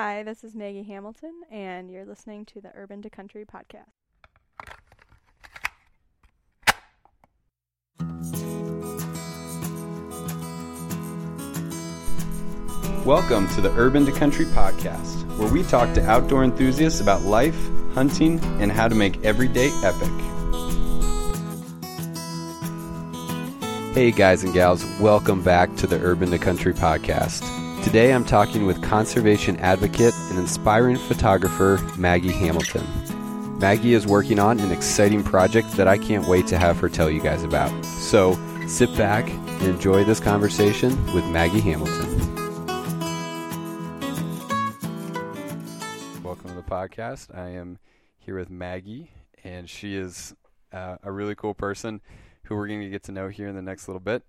Hi, this is Maggie Hamilton, and you're listening to the Urban to Country podcast. Welcome to the Urban to Country podcast, where we talk to outdoor enthusiasts about life, hunting, and how to make every day epic. Hey guys and gals, welcome back to the Urban to Country podcast. Today I'm talking with conservation advocate and inspiring photographer Maggie Hamilton. Maggie is working on an exciting project that I can't wait to have her tell you guys about. So sit back and enjoy this conversation with Maggie Hamilton. Welcome to the podcast. I am here with Maggie, and she is a really cool person who we're going to get to know here in the next little bit.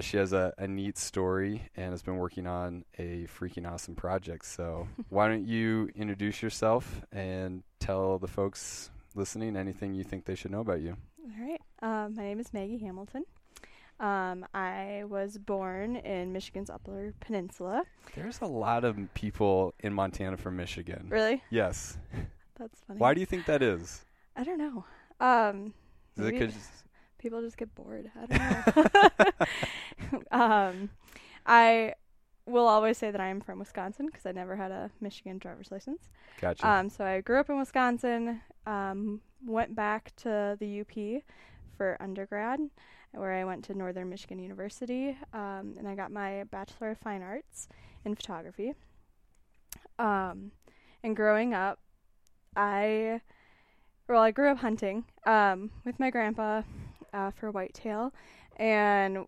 She has a neat story and has been working on a freaking awesome project. So why don't you introduce yourself and tell the folks listening anything you think they should know about you. All right. My name is Maggie Hamilton. I was born in Michigan's Upper Peninsula. There's a lot of people in Montana from Michigan. Really? Yes. That's funny. Why do you think that is? I don't know. Is it because... people just get bored. I don't know. I will always say that I am from Wisconsin because I never had a Michigan driver's license. Gotcha. So I grew up in Wisconsin, went back to the UP for undergrad, where I went to Northern Michigan University, and I got my Bachelor of Fine Arts in photography. And growing up, I grew up hunting with my grandpa for whitetail, and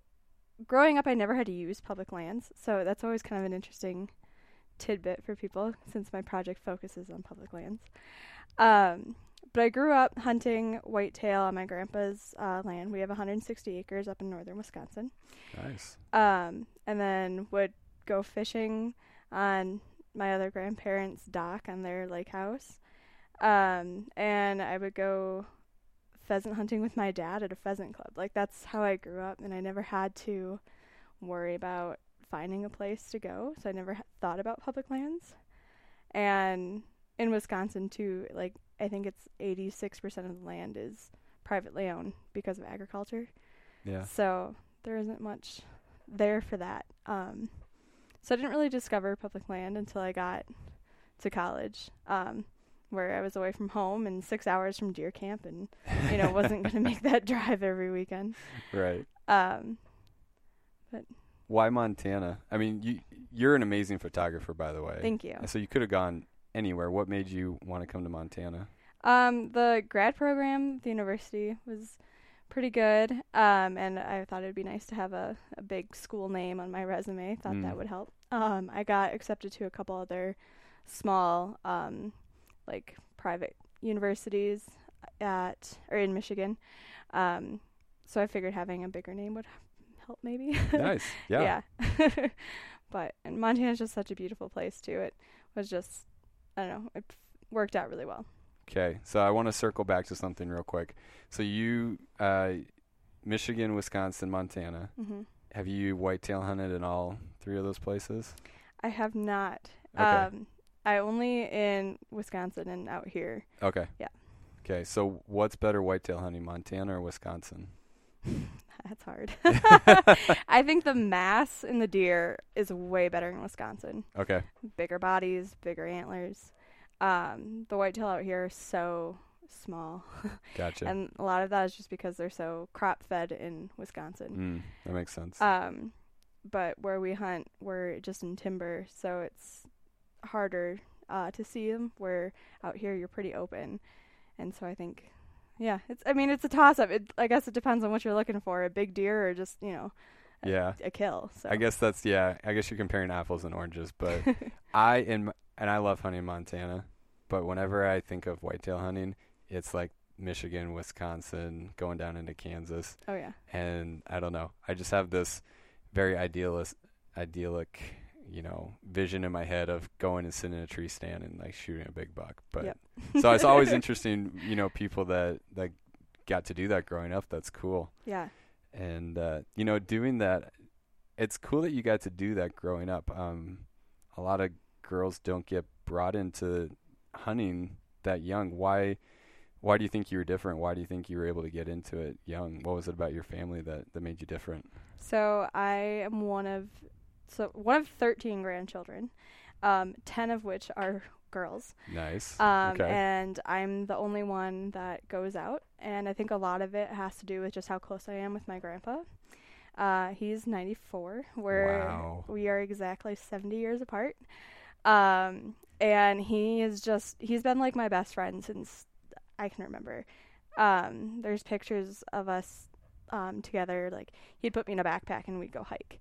growing up I never had to use public lands, so that's always kind of an interesting tidbit for people since my project focuses on public lands. But I grew up hunting whitetail on my grandpa's land. We have 160 acres up in northern Wisconsin. Nice. And then would go fishing on my other grandparents' dock on their lake house, and I would go pheasant hunting with my dad at a pheasant club. Like, that's how I grew up, and I never had to worry about finding a place to go, so I never thought about public lands. And in Wisconsin too, like, I think it's 86% of the land is privately owned because of agriculture. Yeah. So there isn't much there for that. So I didn't really discover public land until I got to college, where I was away from home and 6 hours from deer camp, and, you know, wasn't going to make that drive every weekend. Right. But why Montana? I mean, you're an amazing photographer, by the way. Thank you. So you could have gone anywhere. What made you want to come to Montana? The grad program at the university was pretty good, and I thought it would be nice to have a big school name on my resume. Thought that would help. I got accepted to a couple other small like private universities in Michigan. So I figured having a bigger name would help maybe. Nice. Yeah. Yeah. But, and Montana's just such a beautiful place too. It was just, I don't know, it worked out really well. Okay. So I want to circle back to something real quick. So you, Michigan, Wisconsin, Montana, have you whitetail hunted in all three of those places? I have not. Okay. I only in Wisconsin and out here. Okay. Yeah. Okay. So what's better whitetail hunting, Montana or Wisconsin? That's hard. I think the mass in the deer is way better in Wisconsin. Okay. Bigger bodies, bigger antlers. The whitetail out here are so small. Gotcha. And a lot of that is just because they're so crop fed in Wisconsin. That makes sense. But where we hunt, we're just in timber, so it's harder to see them, where out here you're pretty open. And so I think, yeah, it's a toss-up. I guess it depends on what you're looking for, a big deer or just, you know, a kill. So I guess you're comparing apples and oranges, but I love hunting in Montana, but whenever I think of whitetail hunting, it's like Michigan, Wisconsin, going down into Kansas. Oh yeah. And I don't know, I just have this very idyllic vision in my head of going and sitting in a tree stand and like shooting a big buck. But yep. So it's always interesting, people that got to do that growing up. That's cool. Yeah. And, doing that, it's cool that you got to do that growing up. A lot of girls don't get brought into hunting that young. Why do you think you were different? Why do you think you were able to get into it young? What was it about your family that made you different? So I am one of 13 grandchildren, 10 of which are girls. Nice. Okay. And I'm the only one that goes out. And I think a lot of it has to do with just how close I am with my grandpa. He's 94. We are exactly 70 years apart. And he's been like my best friend since I can remember. There's pictures of us together. Like, he'd put me in a backpack and we'd go hike.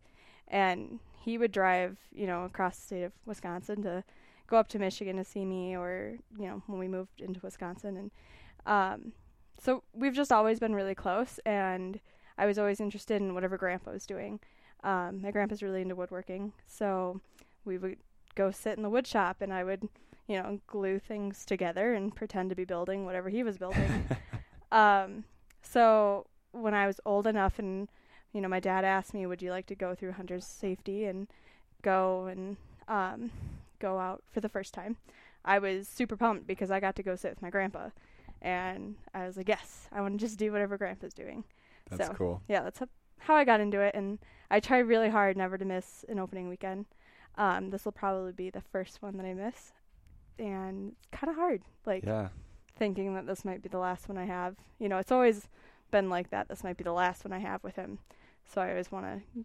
And he would drive, across the state of Wisconsin to go up to Michigan to see me, or, when we moved into Wisconsin. And so we've just always been really close, and I was always interested in whatever Grandpa was doing. My grandpa's really into woodworking, so we would go sit in the wood shop, and I would, glue things together and pretend to be building whatever he was building. So when I was old enough and my dad asked me, would you like to go through hunter's safety and go out for the first time? I was super pumped because I got to go sit with my grandpa. And I was like, yes, I want to just do whatever grandpa's doing. That's cool. Yeah, that's how I got into it. And I try really hard never to miss an opening weekend. This will probably be the first one that I miss. And it's kind of hard, thinking that this might be the last one I have. It's always been like that. This might be the last one I have with him. So I always want to,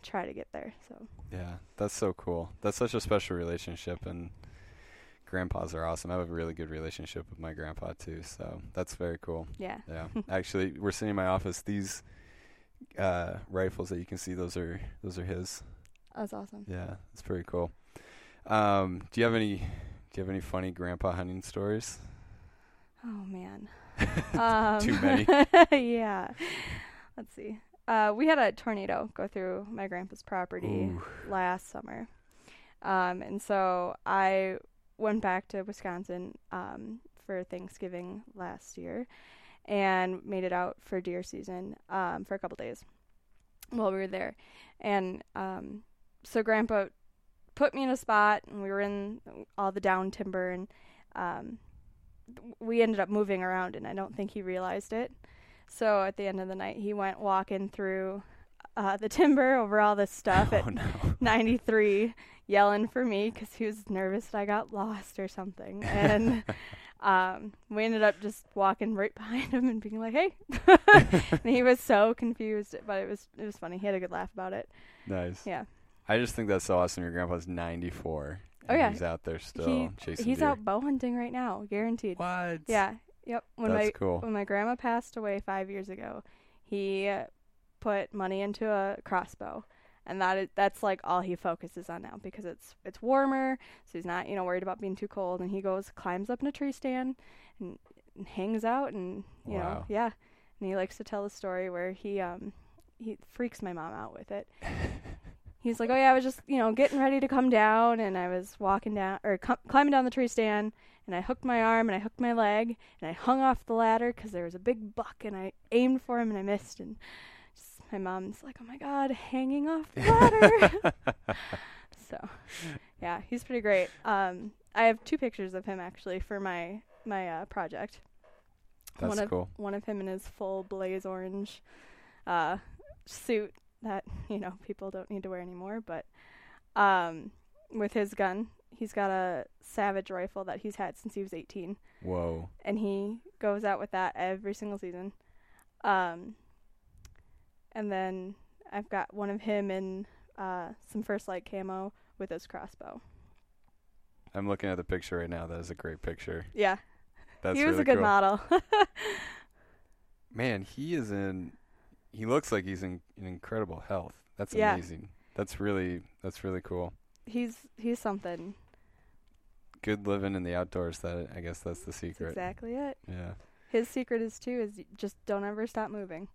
try to get there. So yeah, that's so cool. That's such a special relationship, and grandpas are awesome. I have a really good relationship with my grandpa too. So that's very cool. Yeah. Yeah. Actually, we're sitting in my office. These rifles that you can see, those are his. That's awesome. Yeah, it's pretty cool. Do you have any funny grandpa hunting stories? Oh man. Too many. Yeah. Let's see. We had a tornado go through my grandpa's property last summer. And so I went back to Wisconsin for Thanksgiving last year and made it out for deer season for a couple days while we were there. And so Grandpa put me in a spot, and we were in all the down timber, and we ended up moving around, and I don't think he realized it. So at the end of the night, he went walking through the timber over all this stuff at 93, yelling for me because he was nervous that I got lost or something. And we ended up just walking right behind him and being like, hey. And he was so confused, but it was funny. He had a good laugh about it. Nice. Yeah. I just think that's so awesome. Your grandpa's 94. Oh, yeah. He's out there still chasing deer. He's out bow hunting right now, guaranteed. What? Yeah. Yep. When my grandma passed away 5 years ago, he put money into a crossbow, and that's like all he focuses on now, because it's warmer, so he's not worried about being too cold. And he climbs up in a tree stand and hangs out, and wow. Yeah. And he likes to tell the story where he freaks my mom out with it. He's like, oh yeah, I was just getting ready to come down, and I was walking down or climbing down the tree stand. And I hooked my arm, and I hooked my leg, and I hung off the ladder because there was a big buck, and I aimed for him, and I missed. And just, my mom's like, oh, my God, hanging off the ladder. So, yeah, he's pretty great. I have two pictures of him, actually, for my project. That's cool. One of him in his full blaze orange suit that, people don't need to wear anymore, but with his gun. He's got a Savage rifle that he's had since he was 18. Whoa. And he goes out with that every single season. And then I've got one of him in some First Light camo with his crossbow. I'm looking at the picture right now. That is a great picture. Yeah. He was really a good model. Man, he looks like he's in incredible health. That's amazing. That's really cool. He's something. Good living in the outdoors. That I guess that's the secret. That's exactly it. Yeah. His secret is just don't ever stop moving.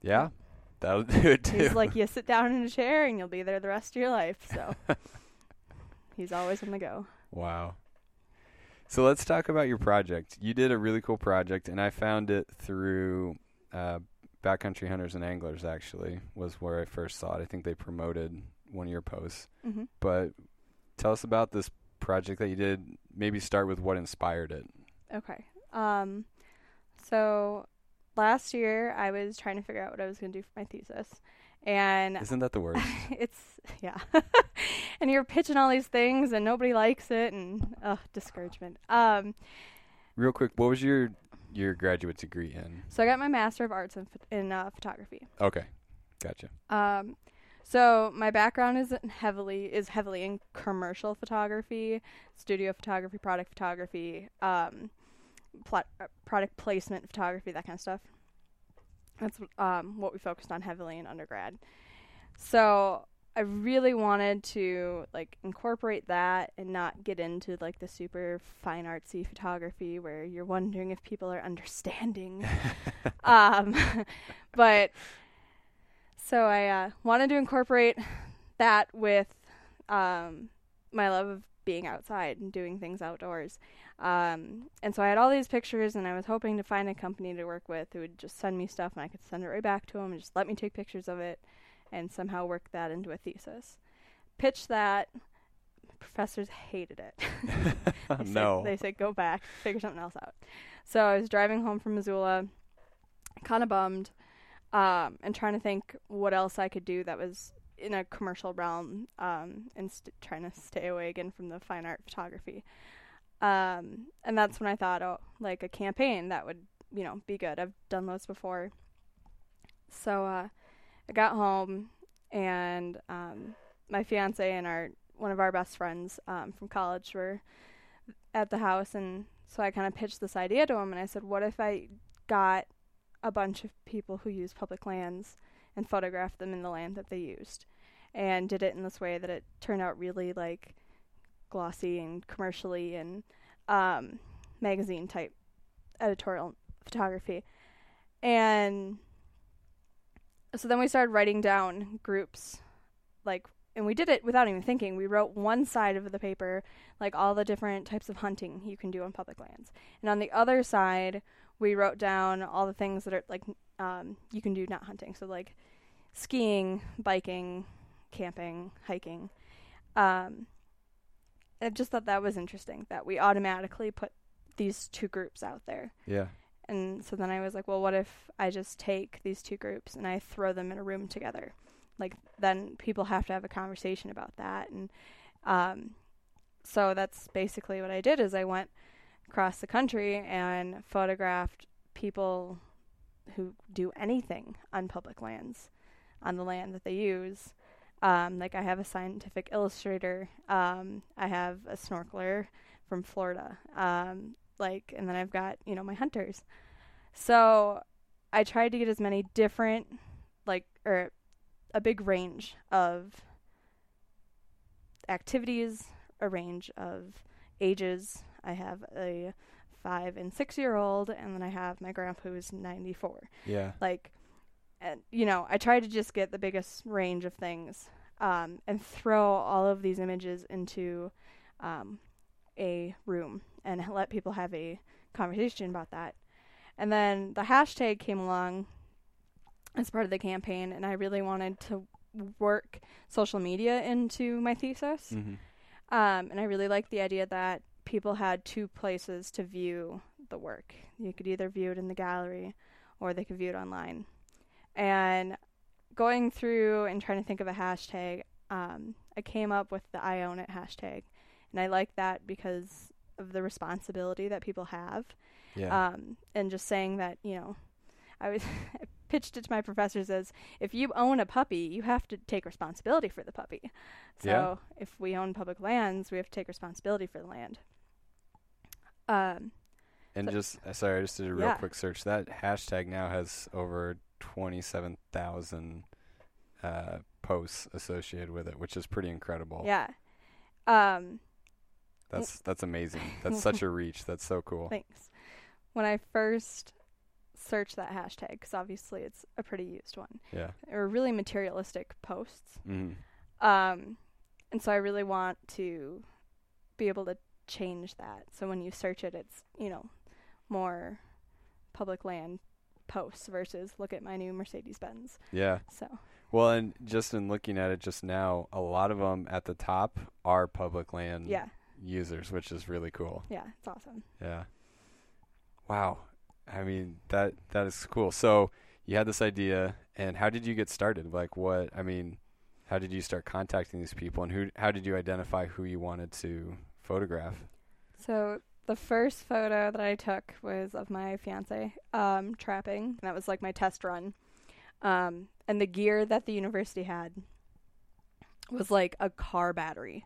Yeah, that'll do it too. He's like, you sit down in a chair and you'll be there the rest of your life. So he's always on the go. Wow. So let's talk about your project. You did a really cool project, and I found it through Backcountry Hunters and Anglers. Actually, was where I first saw it. I think they promoted one of your posts, but Tell us about this project that you did. Maybe start with what inspired it. Okay. So last year I was trying to figure out what I was going to do for my thesis. And isn't that the worst? It's, yeah. And you're pitching all these things and nobody likes it, and discouragement. Real quick, what was your graduate degree in? So I got my Master of Arts in photography. Okay. Gotcha. So my background is heavily in commercial photography, studio photography, product photography, product placement photography, that kind of stuff. That's what we focused on heavily in undergrad. So I really wanted to incorporate that and not get into the super fine artsy photography where you're wondering if people are understanding. But so I wanted to incorporate that with my love of being outside and doing things outdoors. And so I had all these pictures, and I was hoping to find a company to work with who would just send me stuff, and I could send it right back to them and just let me take pictures of it and somehow work that into a thesis. Pitched that. Professors hated it. They said, go back, figure something else out. So I was driving home from Missoula, kind of bummed, and trying to think what else I could do that was in a commercial realm, and trying to stay away again from the fine art photography. And that's when I thought, a campaign that would, be good. I've done those before. So, I got home, and, my fiance and one of our best friends, from college were at the house. And so I kind of pitched this idea to him, and I said, what if I got a bunch of people who use public lands and photographed them in the land that they used, and did it in this way that it turned out really glossy and commercially and magazine type editorial photography. And so then we started writing down groups, and we did it without even thinking. We wrote one side of the paper, all the different types of hunting you can do on public lands. And on the other side, we wrote down all the things that are you can do not hunting. So skiing, biking, camping, hiking. I just thought that was interesting that we automatically put these two groups out there. Yeah. And so then I was like, well, what if I just take these two groups and I throw them in a room together? Then people have to have a conversation about that. And so that's basically what I did is I went across the country and photographed people who do anything on public lands, on the land that they use. I have a scientific illustrator. I have a snorkeler from Florida. And then I've got, my hunters. So I tried to get as many different, or a big range of activities, a range of ages. I have a 5- and 6-year-old, and then I have my grandpa who's 94. Yeah. I try to just get the biggest range of things, and throw all of these images into a room and let people have a conversation about that. And then the hashtag came along as part of the campaign, and I really wanted to work social media into my thesis. Mm-hmm. And I really liked the idea that people had two places to view the work. You could either view it in the gallery or they could view it online. And going through and trying to think of a hashtag, I came up with the I Own It hashtag. And I like that because of the responsibility that people have. Yeah. And just saying that, I pitched it to my professors as, if you own a puppy, you have to take responsibility for the puppy. So If we own public lands, we have to take responsibility for the land. I just did a real quick search. That hashtag now has over 27,000 posts associated with it, which is pretty incredible. Yeah. That's amazing. That's such a reach. That's so cool. Thanks. When I first searched that hashtag, because obviously it's a pretty used one. Yeah. Or really materialistic posts. Mm. And so I really want to be able to change that. So when you search it, it's, more public land posts versus look at my new Mercedes Benz. Yeah. So Well, and just in looking at it just now, a lot of them at the top are public land users, which is really cool. Yeah, it's awesome. Yeah. Wow. I mean, that is cool. So you had this idea, and how did you get started? Like, what, I mean, how did you start contacting these people, and how did you identify who you wanted to photograph? So the first photo that I took was of my fiance trapping, and that was like my test run. And the gear that the university had was like a car battery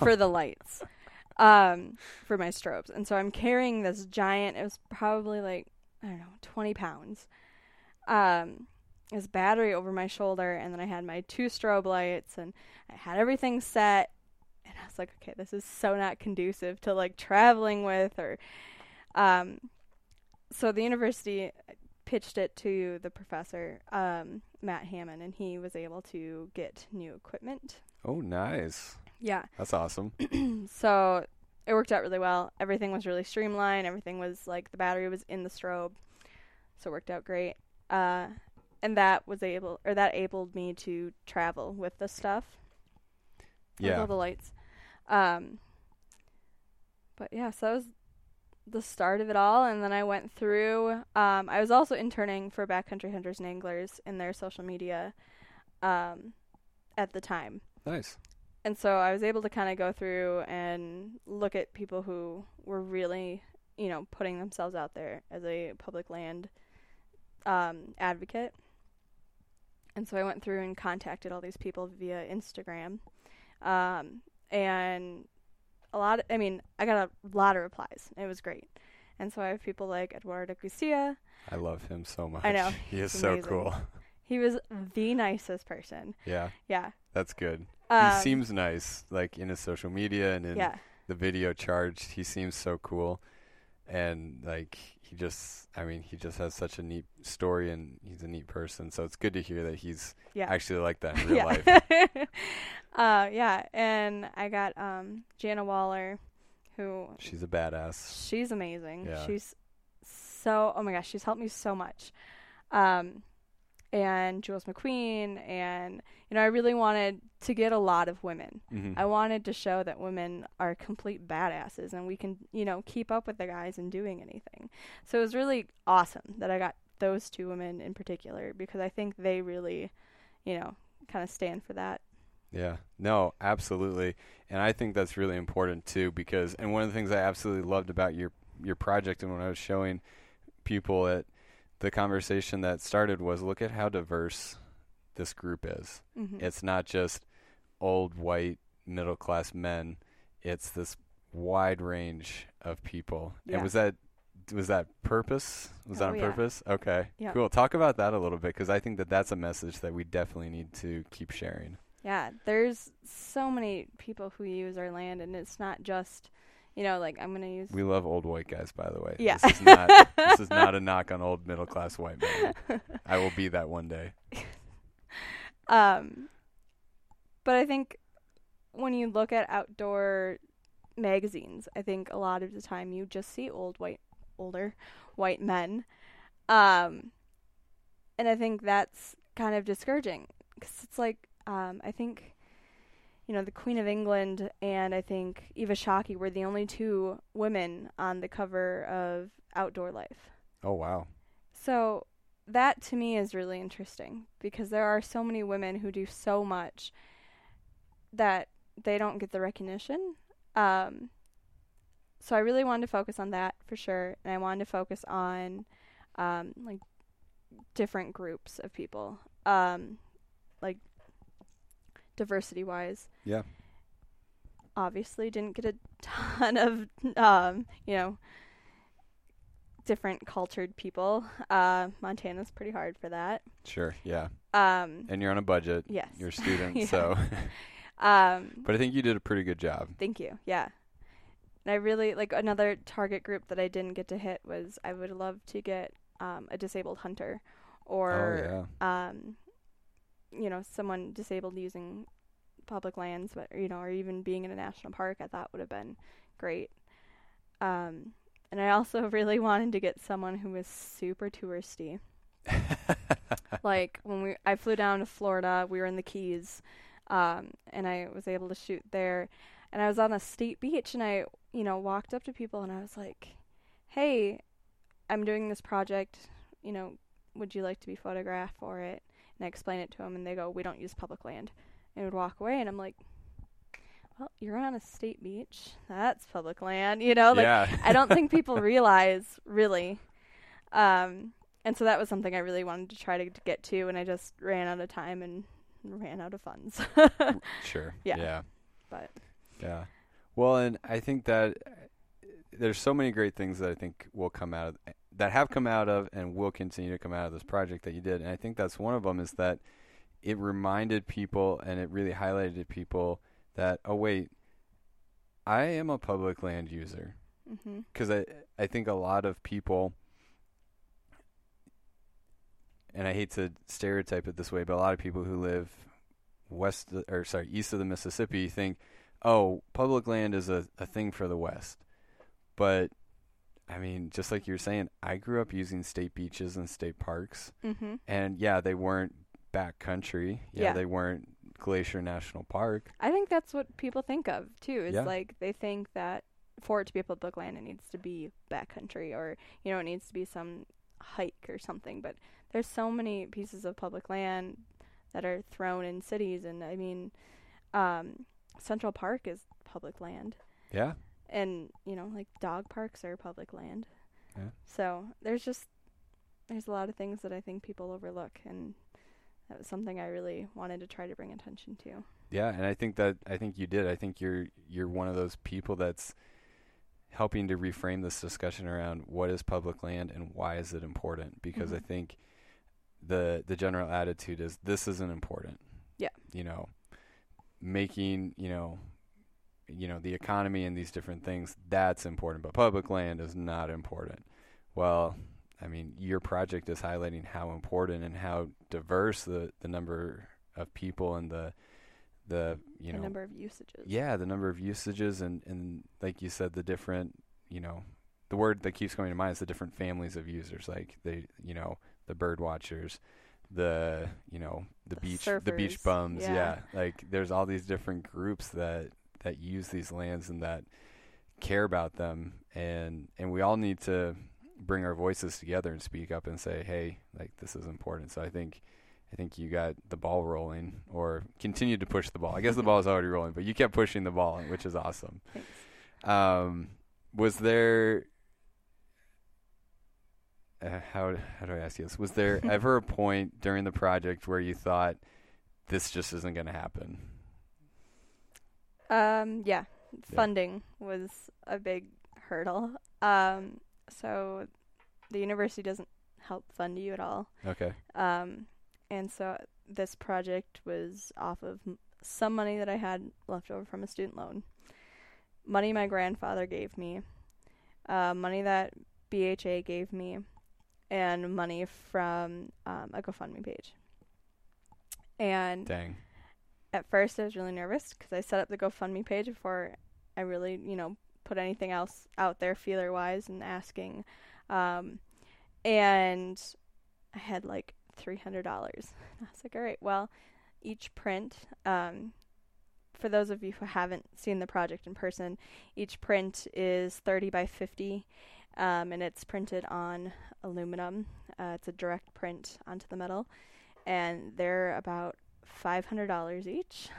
for the lights, for my strobes. And so I'm carrying this giant, it was probably like, I don't know, 20 pounds, this battery over my shoulder. And then I had my 2 strobe lights and I had everything set. And I was like, okay, this is so not conducive to like traveling with or, so the university pitched it to the professor, Matt Hammond, and he was able to get new equipment. Oh, nice. Yeah. That's awesome. So it worked out really well. Everything was really streamlined. Everything was like the battery was in the strobe. So it worked out great. And that enabled me to travel with the stuff. Yeah. With all the lights. But yeah, so that was the start of it all. And then I went through, I was also interning for Backcountry Hunters and Anglers in their social media at the time. Nice. And so I was able to kind of go through and look at people who were really, you know, putting themselves out there as a public land advocate. And so I went through and contacted all these people via Instagram. And I got a lot of replies. It was great. And so I have people like Eduardo Garcia. I love him so much. I know. He is amazing. So cool. He was the nicest person. Yeah. Yeah. That's good. He seems nice, like in his social media and in the video charged. He seems so cool. And like, he just has such a neat story, and he's a neat person. So it's good to hear that he's actually like that in real life. And I got Jana Waller, who... She's a badass. She's amazing. Yeah. She's so... Oh my gosh, she's helped me so much. And Jules McQueen, and, you know, I really wanted to get a lot of women. Mm-hmm. I wanted to show that women are complete badasses and we can, you know, keep up with the guys in doing anything. So it was really awesome that I got those 2 women in particular, because I think they really, you know, kind of stand for that. Yeah, no, absolutely. And I think that's really important too, because, and one of the things I absolutely loved about your project, and when I was showing people at the conversation that started, was look at how diverse this group is. Mm-hmm. It's not just old white middle class men. It's this wide range of people. Yeah. And was that purpose? Was that on purpose? Okay, cool. Talk about that a little bit, because I think that that's a message that we definitely need to keep sharing. Yeah, there's so many people who use our land, and it's not just, you know, like I'm going to use... We love old white guys, by the way. Yeah. This is not a knock on old middle class white men. I will be that one day. But I think when you look at outdoor magazines, I think a lot of the time you just see older white men. And I think that's kind of discouraging, because it's like... I think, you know, the Queen of England and I think Eva Shockey were the only 2 women on the cover of Outdoor Life. Oh, wow. So that to me is really interesting, because there are so many women who do so much that they don't get the recognition. So I really wanted to focus on that for sure. And I wanted to focus on, like, different groups of people, like, diversity wise. Yeah. Obviously didn't get a ton of, you know, different cultured people. Montana's pretty hard for that. Sure. Yeah. And you're on a budget. Yes. You're a student. Yeah. So, but I think you did a pretty good job. Thank you. Yeah. And I really, like, another target group that I didn't get to hit was I would love to get, a disabled hunter or, you know, someone disabled using public lands, but, you know, or even being in a national park, I thought would have been great. And I also really wanted to get someone who was super touristy. Like when I flew down to Florida, we were in the Keys, and I was able to shoot there. And I was on a state beach, and I, you know, walked up to people, and I was like, "Hey, I'm doing this project. You know, would you like to be photographed for it?" And I explain it to them, and they go, "We don't use public land," and would walk away. And I'm like, well, you're on a state beach. That's public land, you know? Like, yeah. I don't think people realize, really. And so that was something I really wanted to try to get to, and I just ran out of time and ran out of funds. Sure. Yeah. Yeah. But. Yeah. Well, and I think that there's so many great things that I think will come out of, that have come out of and will continue to come out of this project that you did. And I think that's one of them, is that it reminded people and it really highlighted to people that, oh, wait, I am a public land user. Because I think a lot of people, and I hate to stereotype it this way, but a lot of people who live east of the Mississippi think, oh, public land is a thing for the West. But, I mean, just like you were saying, I grew up using state beaches and state parks. Mm-hmm. And, yeah, they weren't backcountry. Yeah, they weren't Glacier National Park. I think that's what people think of too, is like they think that for it to be a public land, it needs to be backcountry, or, you know, it needs to be some hike or something. But there's so many pieces of public land that are thrown in cities, and I mean, Central Park is public land. Yeah. And, you know, like dog parks are public land. Yeah. So there's a lot of things that I think people overlook, and that was something I really wanted to try to bring attention to. Yeah, and I think you did. I think you're one of those people that's helping to reframe this discussion around what is public land and why is it important? Because I think the general attitude is this isn't important. Yeah. You know, making, you know, the economy and these different things, that's important, but public land is not important. Well, I mean, your project is highlighting how important and how diverse the number of people and the number of usages. Yeah, the number of usages and like you said, the different, you know, the word that keeps coming to mind is the different families of users, like the bird watchers, the beach surfers, the beach bums. Yeah. Like there's all these different groups that use these lands and that care about them, and we all need to bring our voices together and speak up and say, hey, like this is important. So I think you got the ball rolling, or continued to push the ball. I guess the ball is already rolling, but you kept pushing the ball, which is awesome. Thanks. Was there, how do I ask you this? Was there ever a point during the project where you thought this just isn't going to happen? Funding was a big hurdle. So the university doesn't help fund you at all. Okay. And so this project was off of some money that I had left over from a student loan, money my grandfather gave me, money that BHA gave me, and money from a GoFundMe page. And dang. At first I was really nervous because I set up the GoFundMe page before I really, put anything else out there feeler wise and asking, and I had like $300. I was like, all right, well, each print, for those of you who haven't seen the project in person, each print is 30 by 50, and it's printed on aluminum. It's a direct print onto the metal, and they're about $500 each.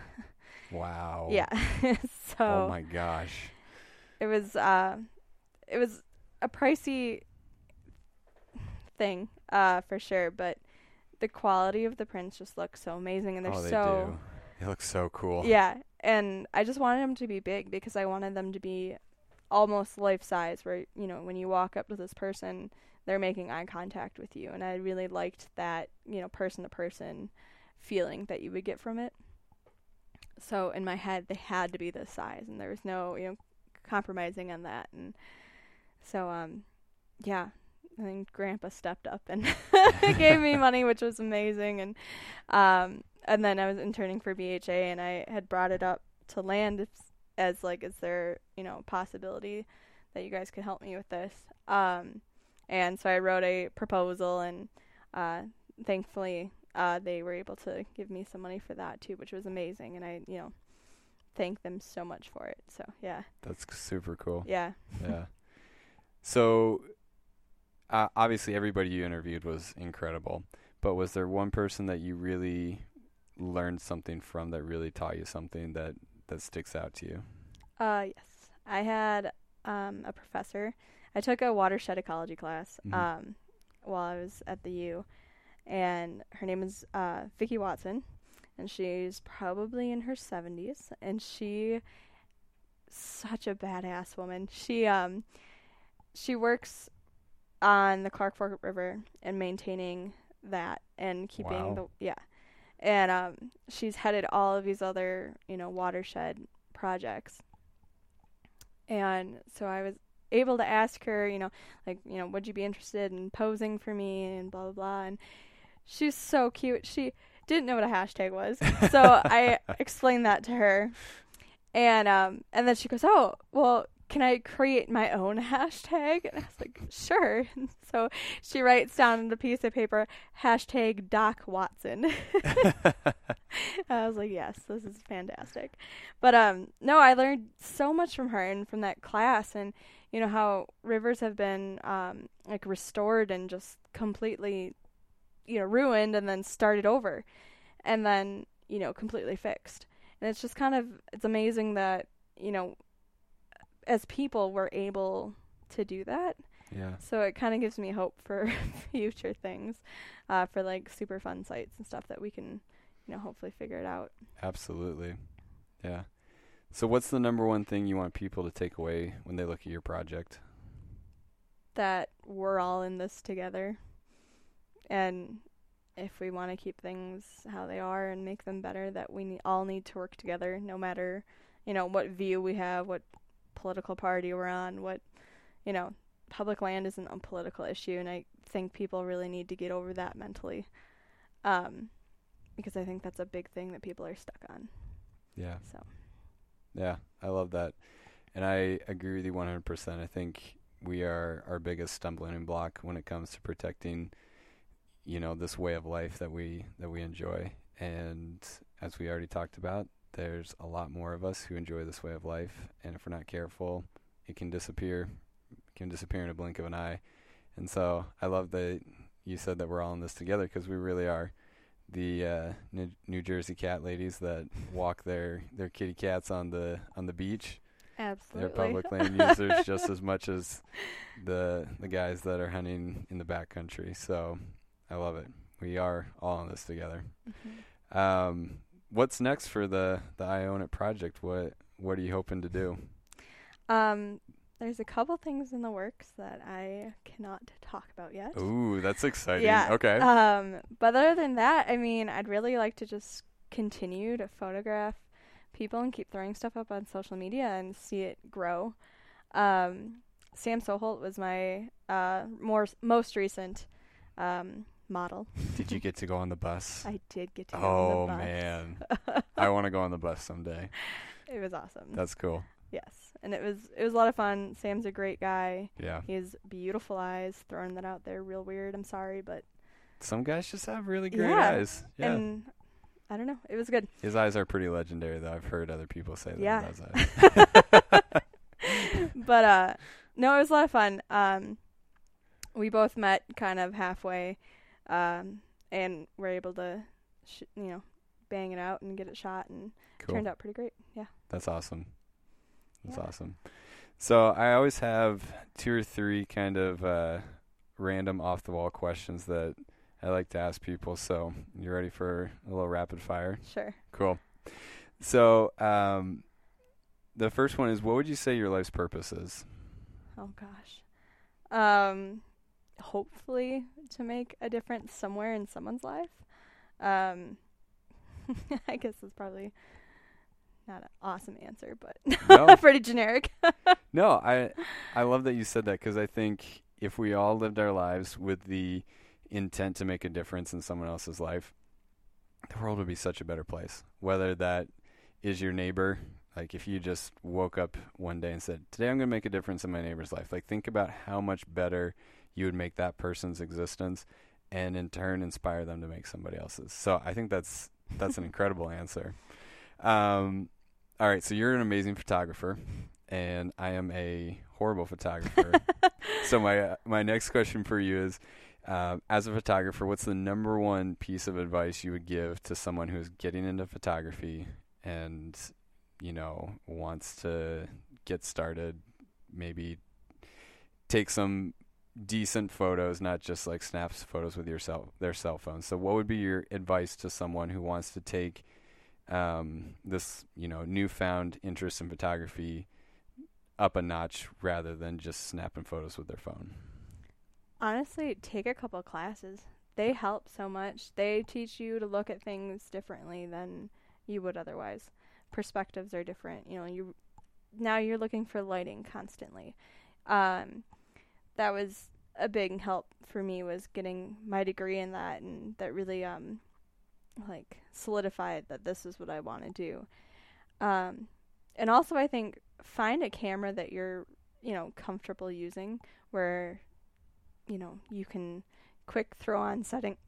Wow. Yeah. So oh my gosh. It was a pricey thing, for sure, but the quality of the prints just looks so amazing, and they're They look so cool. Yeah, and I just wanted them to be big because I wanted them to be almost life size, where, when you walk up to this person, they're making eye contact with you, and I really liked that, person to person feeling that you would get from it. So in my head, they had to be this size, and there was no, compromising on that. And so I think Grandpa stepped up and gave me money, which was amazing. And and then I was interning for BHA, and I had brought it up to land as like, is there a possibility that you guys could help me with this? And so I wrote a proposal, and thankfully, they were able to give me some money for that too, which was amazing. And I, you know, thank them so much for it. So, yeah. That's super cool. Yeah. Yeah. So, obviously everybody you interviewed was incredible, but was there one person that you really learned something from, that really taught you something that sticks out to you? Yes. I had a professor. I took a watershed ecology class while I was at the U, and her name is Vicki Watson, and she's probably in her 70s, and she's such a badass woman. She works on the Clark Fork River and maintaining that and keeping and she's headed all of these other, you know, watershed projects. And so I was able to ask her, you know, like, you know, would you be interested in posing for me and blah, blah, blah. And she's so cute. She didn't know what a hashtag was. So I explained that to her. And then she goes, oh, well, can I create my own hashtag? And I was like, sure. And so she writes down on a piece of paper, hashtag Doc Watson. I was like, yes, this is fantastic. But no, I learned so much from her and from that class, and, you know, how rivers have been like restored and just completely, you know, ruined and then started over and then, you know, completely fixed. And it's just kind of, it's amazing that, you know, as people we're able to do that. Yeah. So it kind of gives me hope for future things, for like super fun sites and stuff that we can, you know, hopefully figure it out. Absolutely. Yeah. So what's the number one thing you want people to take away when they look at your project? That we're all in this together. And if we want to keep things how they are and make them better, that we all need to work together, no matter, you know, what view we have, what political party we're on, what, you know, public land isn't a political issue, and I think people really need to get over that mentally, because I think that's a big thing that people are stuck on. Yeah. So. Yeah, I love that, and I agree with you 100%. I think we are our biggest stumbling block when it comes to protecting, you know, this way of life that we enjoy, and as we already talked about, there's a lot more of us who enjoy this way of life, and if we're not careful, it can disappear. It can disappear in a blink of an eye. And so I love that you said that we're all in this together, because we really are. The New Jersey cat ladies that walk their kitty cats on the beach. Absolutely. They're public land users just as much as the guys that are hunting in the backcountry. So I love it. We are all in this together. Mm-hmm. What's next for the I Own It project? What are you hoping to do? There's a couple things in the works that I cannot talk about yet. Ooh, that's exciting. Yeah. Okay. But other than that, I mean, I'd really like to just continue to photograph people and keep throwing stuff up on social media and see it grow. Sam Soholt was my most recent model. Did you get to go on the bus? I did get to go on the bus. Oh, man. I want to go on the bus someday. It was awesome. That's cool. Yes. And it was a lot of fun. Sam's a great guy. Yeah. He has beautiful eyes. Throwing that out there real weird. I'm sorry, but... Some guys just have really great eyes. Yeah. And I don't know. It was good. His eyes are pretty legendary, though. I've heard other people say that. Yeah. His eyes. But, no, it was a lot of fun. We both met kind of halfway... and we're able to, you know, bang it out and get it shot, and cool. It turned out pretty great. Yeah. That's awesome. That's awesome. So I always have two or three kind of random off the wall questions that I like to ask people. So you ready for a little rapid fire? Sure. Cool. So the first one is, what would you say your life's purpose is? Oh gosh. Hopefully to make a difference somewhere in someone's life. I guess it's probably not an awesome answer, but no. Pretty generic. No, I love that you said that, because I think if we all lived our lives with the intent to make a difference in someone else's life, the world would be such a better place. Whether that is your neighbor, like if you just woke up one day and said, today I'm going to make a difference in my neighbor's life. Like, think about how much better you would make that person's existence, and in turn inspire them to make somebody else's. So I think that's an incredible answer. All right, so you're an amazing photographer, and I am a horrible photographer. So my next question for you is, as a photographer, what's the number one piece of advice you would give to someone who's getting into photography and, you know, wants to get started, maybe take some decent photos, not just like snaps photos with their cell phone. So what would be your advice to someone who wants to take this, you know, newfound interest in photography up a notch rather than just snapping photos with their phone? Honestly, take a couple classes. They help so much. They teach you to look at things differently than you would otherwise. Perspectives are different. You know, you're looking for lighting constantly. That was a big help for me, was getting my degree in that, and that really like solidified that this is what I want to do. And also, I think find a camera that you're, you know, comfortable using, where, you know, you can quick throw on settings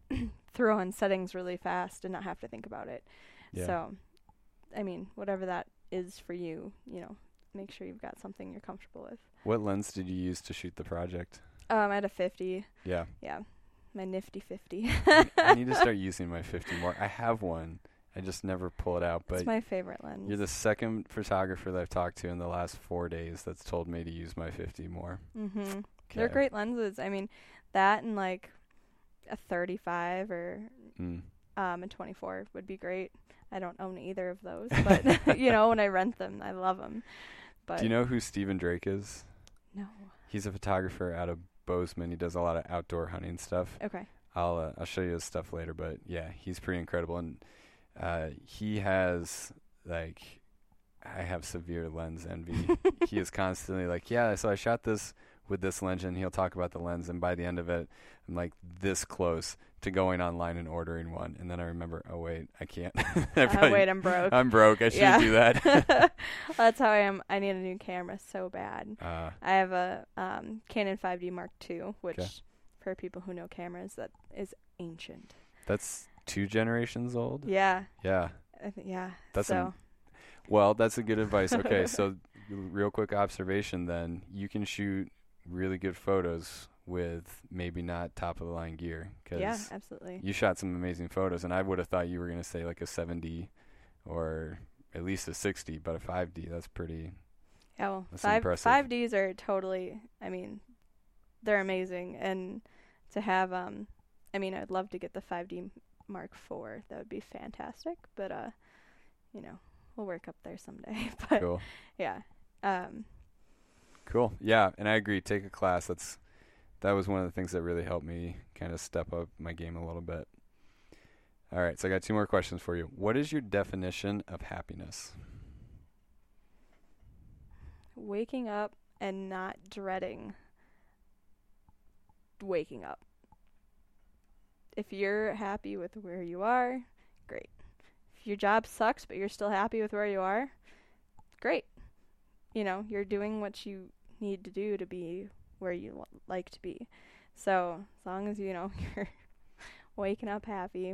really fast and not have to think about it. Yeah. So, I mean, whatever that is for you, you know, make sure you've got something you're comfortable with. What lens did you use to shoot the project? I had a 50. Yeah. Yeah. My nifty 50. I need to start using my 50 more. I have one. I just never pull it out. But it's my favorite lens. You're the second photographer that I've talked to in the last 4 days that's told me to use my 50 more. Mm-hmm. They're great lenses. I mean, that and like a 35 or a 24 would be great. I don't own either of those, but you know, when I rent them, I love them. But do you know who Steven Drake is? No. He's a photographer out of Bozeman. He does a lot of outdoor hunting stuff. Okay. I'll show you his stuff later, but yeah, he's pretty incredible. And he has like, I have severe lens envy. He is constantly like, yeah, so I shot this with this lens, and he'll talk about the lens, and by the end of it, I'm like this close to going online and ordering one, and then I remember, oh wait, I can't. I'm broke. I'm broke. I shouldn't do that. That's how I am. I need a new camera so bad. I have a Canon 5D Mark II, which for people who know cameras, that is ancient. That's 2 generations old? Yeah. Yeah. Yeah. That's a good advice. Okay, so real quick observation then. You can shoot really good photos with maybe not top of the line gear, because absolutely, you shot some amazing photos, and I would have thought you were going to say like a 7D or at least a 60, but a 5D, that's pretty impressive. 5Ds are totally, I mean, they're amazing, and to have I mean, I'd love to get the 5D Mark IV. That would be fantastic, but you know, we'll work up there someday. But cool. Cool. Yeah, and I agree. Take a class. That was one of the things that really helped me kind of step up my game a little bit. All right, so I got 2 more questions for you. What is your definition of happiness? Waking up and not dreading waking up. If you're happy with where you are, great. If your job sucks but you're still happy with where you are, great. You know, you're doing what you need to do to be where you like to be. So as long as, you know, you're waking up happy,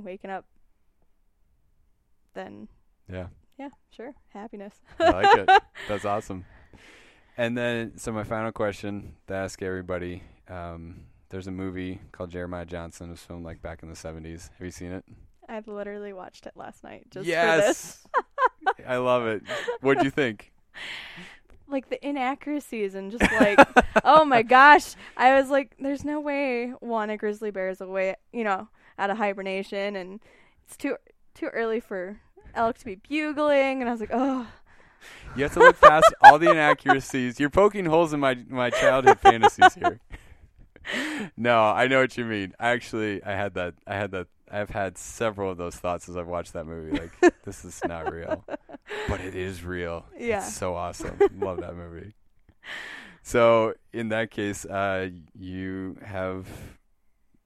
then yeah, sure, happiness. I like it. That's awesome. And then, so my final question to ask everybody, there's a movie called Jeremiah Johnson. It was filmed like back in the 70s. Have you seen it? I literally watched it last night just for this. I love it. What'd you think? Like the inaccuracies and just like, oh my gosh, I was like, there's no way a grizzly bear is away, you know, out of hibernation, and it's too early for elk to be bugling, and I was like, oh. You have to look past all the inaccuracies. You're poking holes in my childhood fantasies here. No, I know what you mean. I've had several of those thoughts as I've watched that movie. Like, this is not real, but it is real. Yeah. It's so awesome. Love that movie. So in that case, you have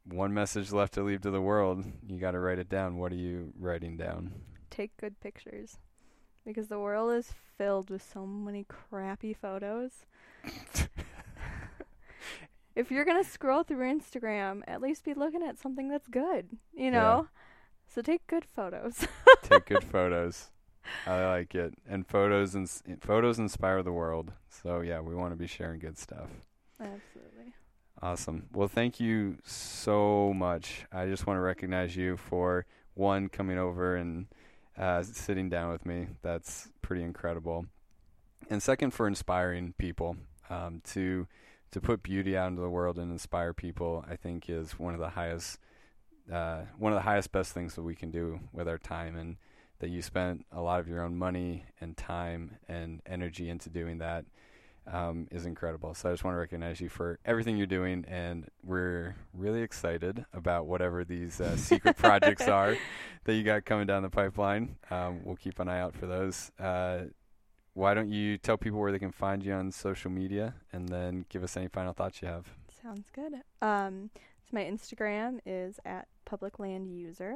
one message left to leave to the world. You got to write it down. What are you writing down? Take good pictures, because the world is filled with so many crappy photos. If you're going to scroll through Instagram, at least be looking at something that's good, you know? Yeah. So take good photos. Take good photos. I like it. And photos inspire the world. So, yeah, we want to be sharing good stuff. Absolutely. Awesome. Well, thank you so much. I just want to recognize you for, one, coming over and sitting down with me. That's pretty incredible. And second, for inspiring people to put beauty out into the world and inspire people, I think is one of the highest best things that we can do with our time, and that you spent a lot of your own money and time and energy into doing that is incredible. So I just want to recognize you for everything you're doing, and we're really excited about whatever these secret projects are that you got coming down the pipeline. We'll keep an eye out for those. Why don't you tell people where they can find you on social media, and then give us any final thoughts you have. Sounds good. So my Instagram is @publiclanduser.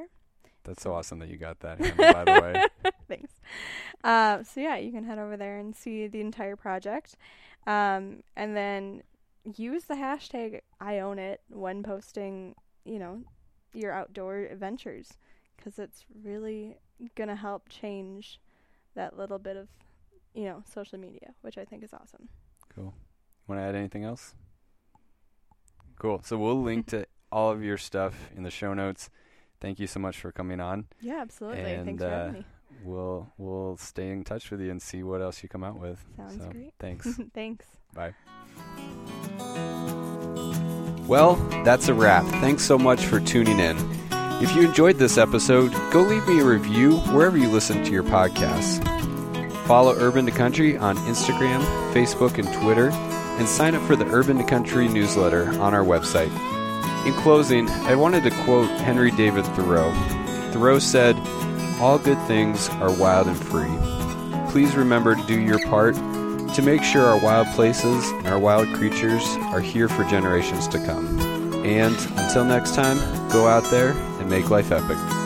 That's so awesome that you got that handle, by the way. Thanks. So yeah, you can head over there and see the entire project. And then use the hashtag #IOwnIt when posting, you know, your outdoor adventures, because it's really going to help change that little bit of, you know, social media, which I think is awesome. Cool. Want to add anything else? Cool. So we'll link to all of your stuff in the show notes. Thank you so much for coming on. Yeah, absolutely. And thanks for having me. We'll stay in touch with you and see what else you come out with. Sounds great. Thanks. Thanks. Bye. Well, that's a wrap. Thanks so much for tuning in. If you enjoyed this episode, go leave me a review wherever you listen to your podcasts. Follow Urban to Country on Instagram, Facebook, and Twitter, and sign up for the Urban to Country newsletter on our website. In closing, I wanted to quote Henry David Thoreau. Thoreau said, "All good things are wild and free." Please remember to do your part to make sure our wild places and our wild creatures are here for generations to come. And until next time, go out there and make life epic.